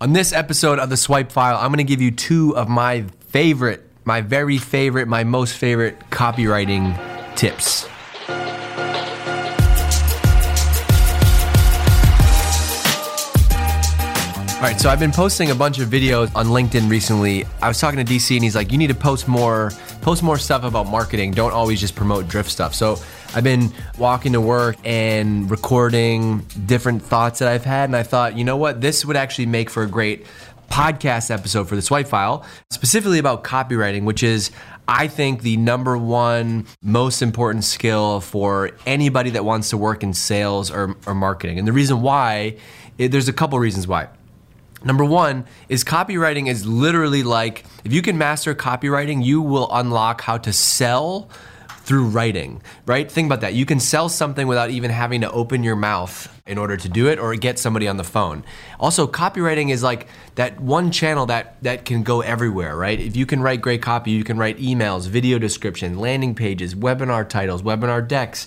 On this episode of The Swipe File, I'm gonna give you two of my favorite, my very favorite, my most favorite copywriting tips. All right, so I've been posting a bunch of videos on LinkedIn recently. I was talking to DC and he's like, you need to post more stuff about marketing. Don't always just promote Drift stuff. So I've been walking to work and recording different thoughts that I've had. And I thought, you know what? This would actually make for a great podcast episode for The Swipe File, specifically about copywriting, which is, I think, the number one most important skill for anybody that wants to work in sales or marketing. And the reason why, there's a couple reasons why. Number one is copywriting is literally like, if you can master copywriting, you will unlock how to sell through writing, right? Think about that. You can sell something without even having to open your mouth in order to do it or get somebody on the phone. Also, copywriting is like that one channel that can go everywhere, right? If you can write great copy, you can write emails, video description, landing pages, webinar titles, webinar decks,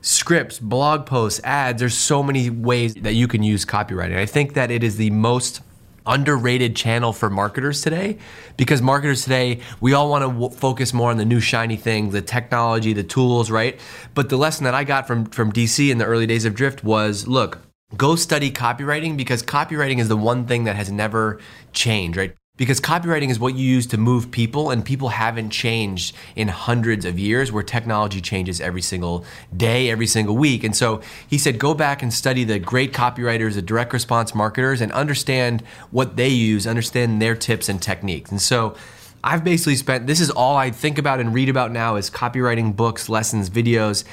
scripts, blog posts, ads. There's so many ways that you can use copywriting. I think that it is the most underrated channel for marketers today, because marketers today, we all want to focus more on the new shiny thing, the technology, the tools, right? But the lesson that I got from DC in the early days of Drift was, look, go study copywriting, because copywriting is the one thing that has never changed, right? Because copywriting is what you use to move people, and people haven't changed in hundreds of years, where technology changes every single day, every single week. And so he said, go back and study the great copywriters, the direct response marketers, and understand what they use, understand their tips and techniques. And so I've basically spent, this is all I think about and read about now is copywriting books, lessons, videos.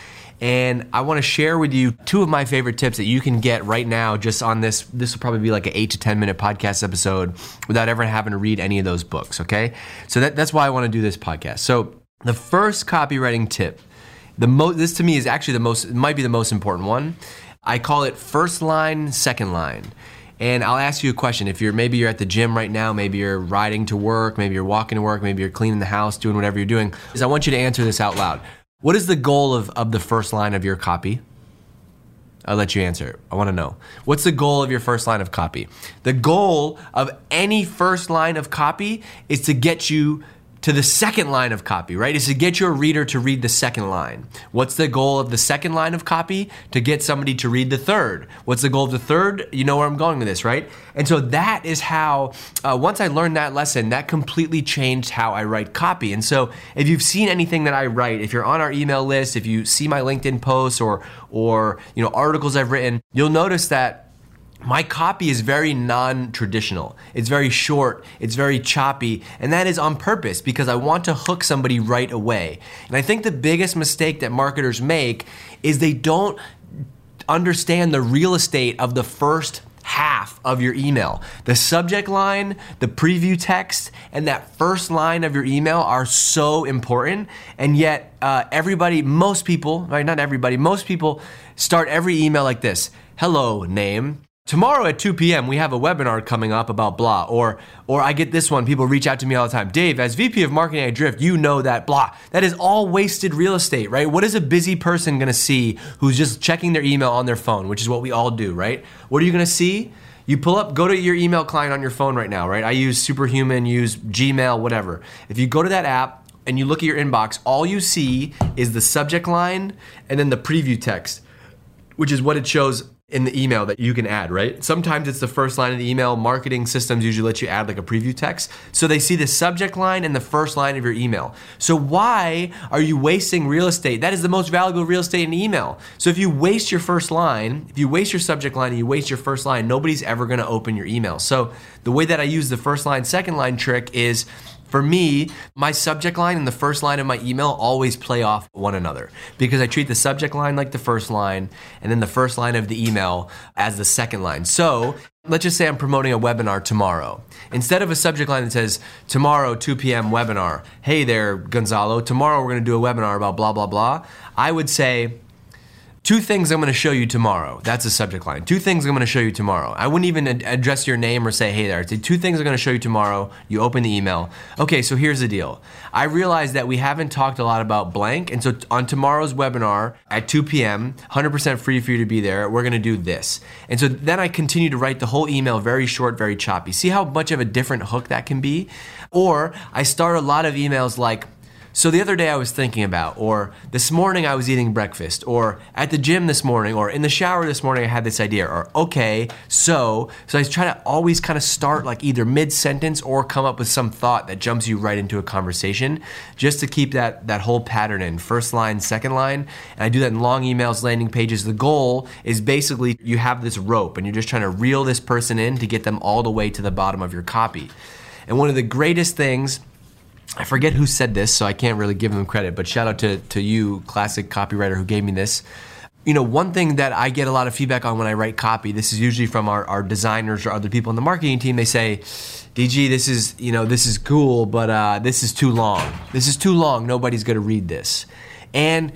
And I want to share with you two of my favorite tips that you can get right now just on this. This will probably be like an 8 to 10 minute podcast episode without ever having to read any of those books, okay? So that's why I want to do this podcast. So the first copywriting tip, this to me is actually the most important one. I call it first line, second line. And I'll ask you a question. If you're at the gym right now, maybe you're riding to work, maybe you're walking to work, maybe you're cleaning the house, doing whatever you're doing, is I want you to answer this out loud. What is the goal of the first line of your copy? I'll let you answer. I want to know. What's the goal of your first line of copy? The goal of any first line of copy is to get you to the second line of copy, right? Is to get your reader to read the second line. What's the goal of the second line of copy? To get somebody to read the third. What's the goal of the third? You know where I'm going with this, right? And so that is how, once I learned that lesson, that completely changed how I write copy. And so if you've seen anything that I write, if you're on our email list, if you see my LinkedIn posts or you know, articles I've written, you'll notice that my copy is very non-traditional. It's very short, it's very choppy, and that is on purpose because I want to hook somebody right away. And I think the biggest mistake that marketers make is they don't understand the real estate of the first half of your email. The subject line, the preview text, and that first line of your email are so important. And yet most people start every email like this. Hello, name. Tomorrow at 2 p.m. we have a webinar coming up about blah, or I get this one, people reach out to me all the time. Dave, as VP of Marketing at Drift, you know that blah. That is all wasted real estate, right? What is a busy person gonna see who's just checking their email on their phone, which is what we all do, right? What are you gonna see? You pull up, go to your email client on your phone right now, right? I use Superhuman, use Gmail, whatever. If you go to that app and you look at your inbox, all you see is the subject line and then the preview text, which is what it shows in the email that you can add, right? Sometimes it's the first line of the email. Marketing systems usually let you add like a preview text. So they see the subject line and the first line of your email. So why are you wasting real estate? That is the most valuable real estate in email. So if you waste your first line, if you waste your subject line and you waste your first line, nobody's ever gonna open your email. So the way that I use the first line, second line trick is, for me, my subject line and the first line of my email always play off one another because I treat the subject line like the first line and then the first line of the email as the second line. So let's just say I'm promoting a webinar tomorrow. Instead of a subject line that says, tomorrow, 2 p.m. webinar, hey there, Gonzalo, tomorrow we're gonna do a webinar about blah, blah, blah, I would say, Two things I'm gonna show you tomorrow. That's a subject line. Two things I'm gonna show you tomorrow. I wouldn't even address your name or say, hey there. Two things I'm gonna show you tomorrow. You open the email. Okay, so here's the deal. I realized that we haven't talked a lot about blank, and so on tomorrow's webinar at 2 p.m., 100% free for you to be there, we're gonna do this. And so then I continue to write the whole email very short, very choppy. See how much of a different hook that can be? Or I start a lot of emails like, so the other day I was thinking about, or this morning I was eating breakfast, or at the gym this morning, or in the shower this morning I had this idea, or okay, so I try to always kind of start like either mid-sentence or come up with some thought that jumps you right into a conversation, just to keep that whole pattern in, first line, second line, and I do that in long emails, landing pages. The goal is basically you have this rope and you're just trying to reel this person in to get them all the way to the bottom of your copy. And one of the greatest things, I forget who said this, so I can't really give them credit, but shout out to you, classic copywriter who gave me this. You know, one thing that I get a lot of feedback on when I write copy, this is usually from our designers or other people in the marketing team, they say, DG, this is cool, but this is too long. This is too long, nobody's gonna read this. And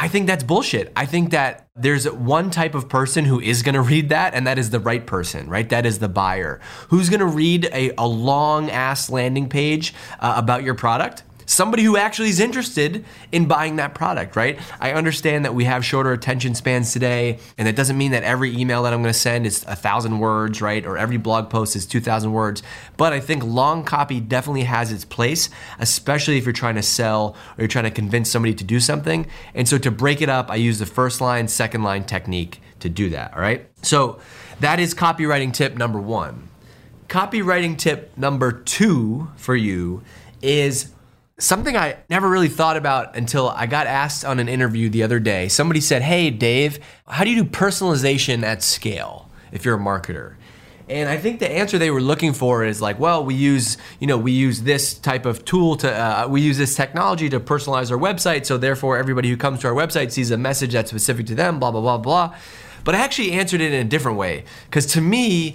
I think that's bullshit. I think that there's one type of person who is gonna read that, and that is the right person, right? That is the buyer. Who's gonna read a long ass landing page about your product? Somebody who actually is interested in buying that product, right? I understand that we have shorter attention spans today, and that doesn't mean that every email that I'm gonna send is 1,000 words, right? Or every blog post is 2,000 words. But I think long copy definitely has its place, especially if you're trying to sell or you're trying to convince somebody to do something. And so to break it up, I use the first line, second line technique to do that, all right? So that is copywriting tip number one. Copywriting tip number two for you is something I never really thought about until I got asked on an interview the other day. Somebody said, hey Dave, how do you do personalization at scale if you're a marketer? And I think the answer they were looking for is like, well, we use this type of tool we use this technology to personalize our website, so therefore everybody who comes to our website sees a message that's specific to them, blah, blah, blah, blah. But I actually answered it in a different way, because to me,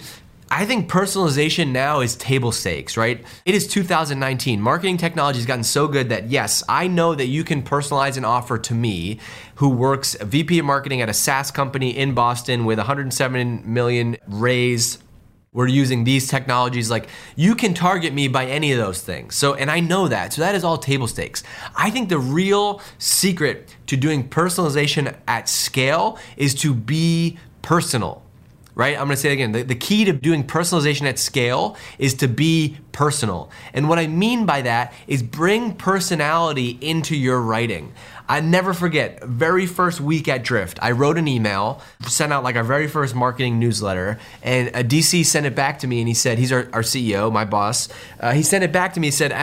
I think personalization now is table stakes, right? It is 2019. Marketing technology has gotten so good that yes, I know that you can personalize an offer to me who works a VP of marketing at a SaaS company in Boston with 107 million raised. We're using these technologies, like you can target me by any of those things. So, and I know that, so that is all table stakes. I think the real secret to doing personalization at scale is to be personal. Right? I'm gonna say it again. The key to doing personalization at scale is to be personal. And what I mean by that is bring personality into your writing. I never forget, very first week at Drift, I wrote an email, sent out like our very first marketing newsletter, and a DC sent it back to me and he said, he's our CEO, my boss, he sent it back to me, he said,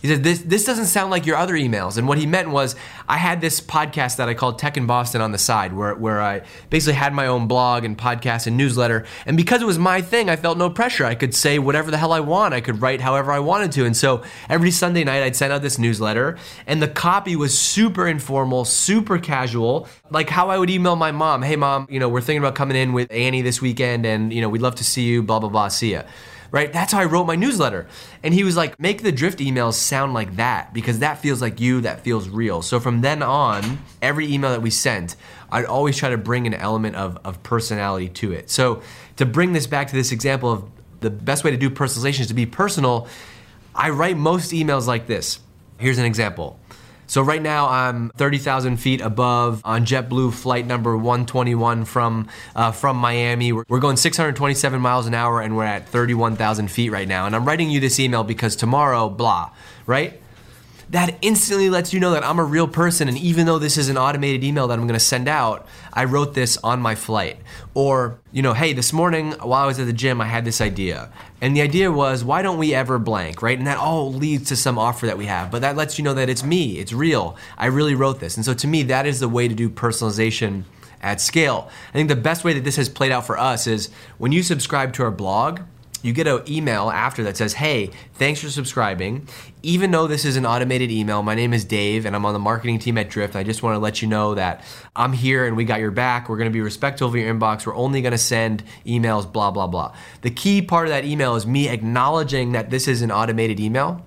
he said, this doesn't sound like your other emails. And what he meant was, I had this podcast that I called Tech in Boston on the side, where I basically had my own blog and podcast and newsletter. And because it was my thing, I felt no pressure. I could say whatever the hell I want. I could write however I wanted to. And so every Sunday night, I'd send out this newsletter. And the copy was super informal, super casual, like how I would email my mom. Hey, mom, we're thinking about coming in with Annie this weekend, and we'd love to see you, blah, blah, blah, see ya. Right? That's how I wrote my newsletter. And he was like, make the Drift emails sound like that, because that feels like you, that feels real. So from then on, every email that we sent, I'd always try to bring an element of personality to it. So to bring this back to this example of the best way to do personalization is to be personal, I write most emails like this. Here's an example. So right now I'm 30,000 feet above on JetBlue flight number 121 from Miami. We're going 627 miles an hour and we're at 31,000 feet right now. And I'm writing you this email because tomorrow, blah, right? That instantly lets you know that I'm a real person, and even though this is an automated email that I'm gonna send out, I wrote this on my flight. Or, hey, this morning while I was at the gym, I had this idea. And the idea was, why don't we ever blank, right? And that all leads to some offer that we have, but that lets you know that it's me, it's real. I really wrote this. And so to me, that is the way to do personalization at scale. I think the best way that this has played out for us is when you subscribe to our blog, you get an email after that says, hey, thanks for subscribing. Even though this is an automated email, my name is Dave and I'm on the marketing team at Drift. I just wanna let you know that I'm here and we got your back. We're gonna be respectful of your inbox. We're only gonna send emails, blah, blah, blah. The key part of that email is me acknowledging that this is an automated email,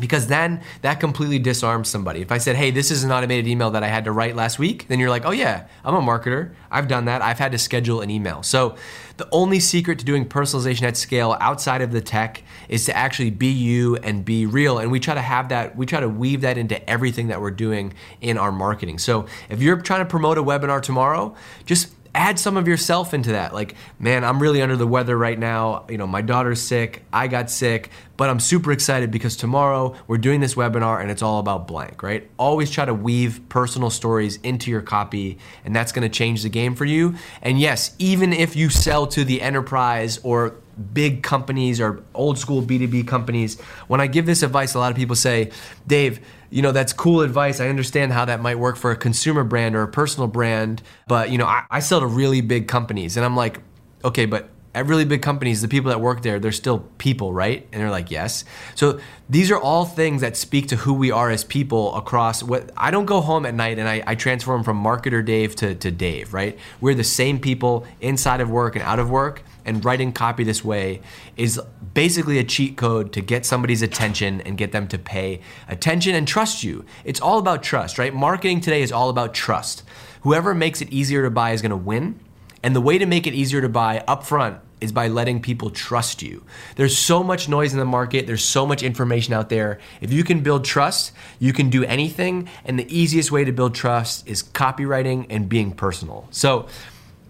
because then that completely disarms somebody. If I said, hey, this is an automated email that I had to write last week, then you're like, oh yeah, I'm a marketer. I've done that. I've had to schedule an email. So the only secret to doing personalization at scale outside of the tech is to actually be you and be real. And we try to have that, we try to weave that into everything that we're doing in our marketing. So if you're trying to promote a webinar tomorrow, just add some of yourself into that. Like, man, I'm really under the weather right now. You know, my daughter's sick, I got sick, but I'm super excited because tomorrow we're doing this webinar and it's all about blank, right? Always try to weave personal stories into your copy, and that's gonna change the game for you. And yes, even if you sell to the enterprise or big companies or old school B2B companies, when I give this advice, a lot of people say, Dave, you know, that's cool advice. I understand how that might work for a consumer brand or a personal brand, but you know, I sell to really big companies. And I'm like, okay, but at really big companies, the people that work there, they're still people, right? And they're like, yes. So these are all things that speak to who we are as people across what, I don't go home at night and I transform from marketer Dave to Dave, right? We're the same people inside of work and out of work, and writing copy this way is basically a cheat code to get somebody's attention and get them to pay attention and trust you. It's all about trust, right? Marketing today is all about trust. Whoever makes it easier to buy is gonna win. And the way to make it easier to buy upfront is by letting people trust you. There's so much noise in the market. There's so much information out there. If you can build trust, you can do anything. And the easiest way to build trust is copywriting and being personal. So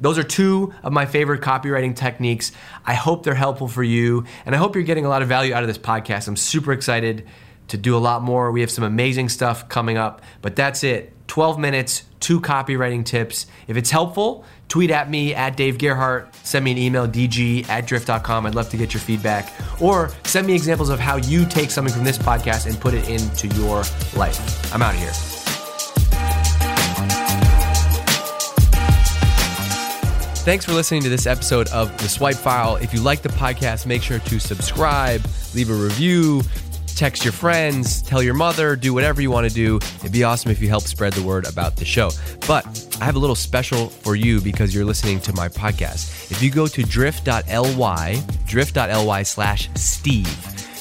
those are two of my favorite copywriting techniques. I hope they're helpful for you, and I hope you're getting a lot of value out of this podcast. I'm super excited to do a lot more. We have some amazing stuff coming up, but that's it. 12 minutes, 2 copywriting tips. If it's helpful, tweet at me, at Dave Gerhart. Send me an email, dg@drift.com. I'd love to get your feedback. Or send me examples of how you take something from this podcast and put it into your life. I'm out of here. Thanks for listening to this episode of The Swipe File. If you like the podcast, make sure to subscribe, leave a review, text your friends, tell your mother, do whatever you want to do. It'd be awesome if you help spread the word about the show. But I have a little special for you because you're listening to my podcast. If you go to drift.ly/Steve,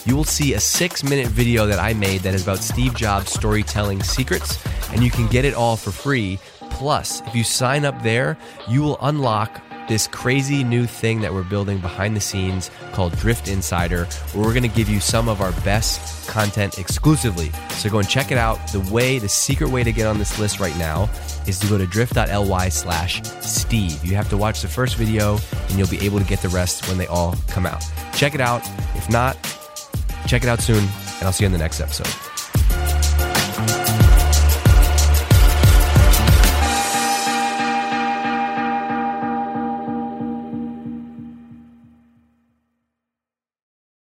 you will see a 6-minute video that I made that is about Steve Jobs' storytelling secrets, and you can get it all for free. Plus, if you sign up there, you will unlock this crazy new thing that we're building behind the scenes called Drift Insider, where we're going to give you some of our best content exclusively. So go and check it out. The secret way to get on this list right now is to go to drift.ly/Steve. You have to watch the first video and you'll be able to get the rest when they all come out. Check it out. If not, check it out soon, and I'll see you in the next episode.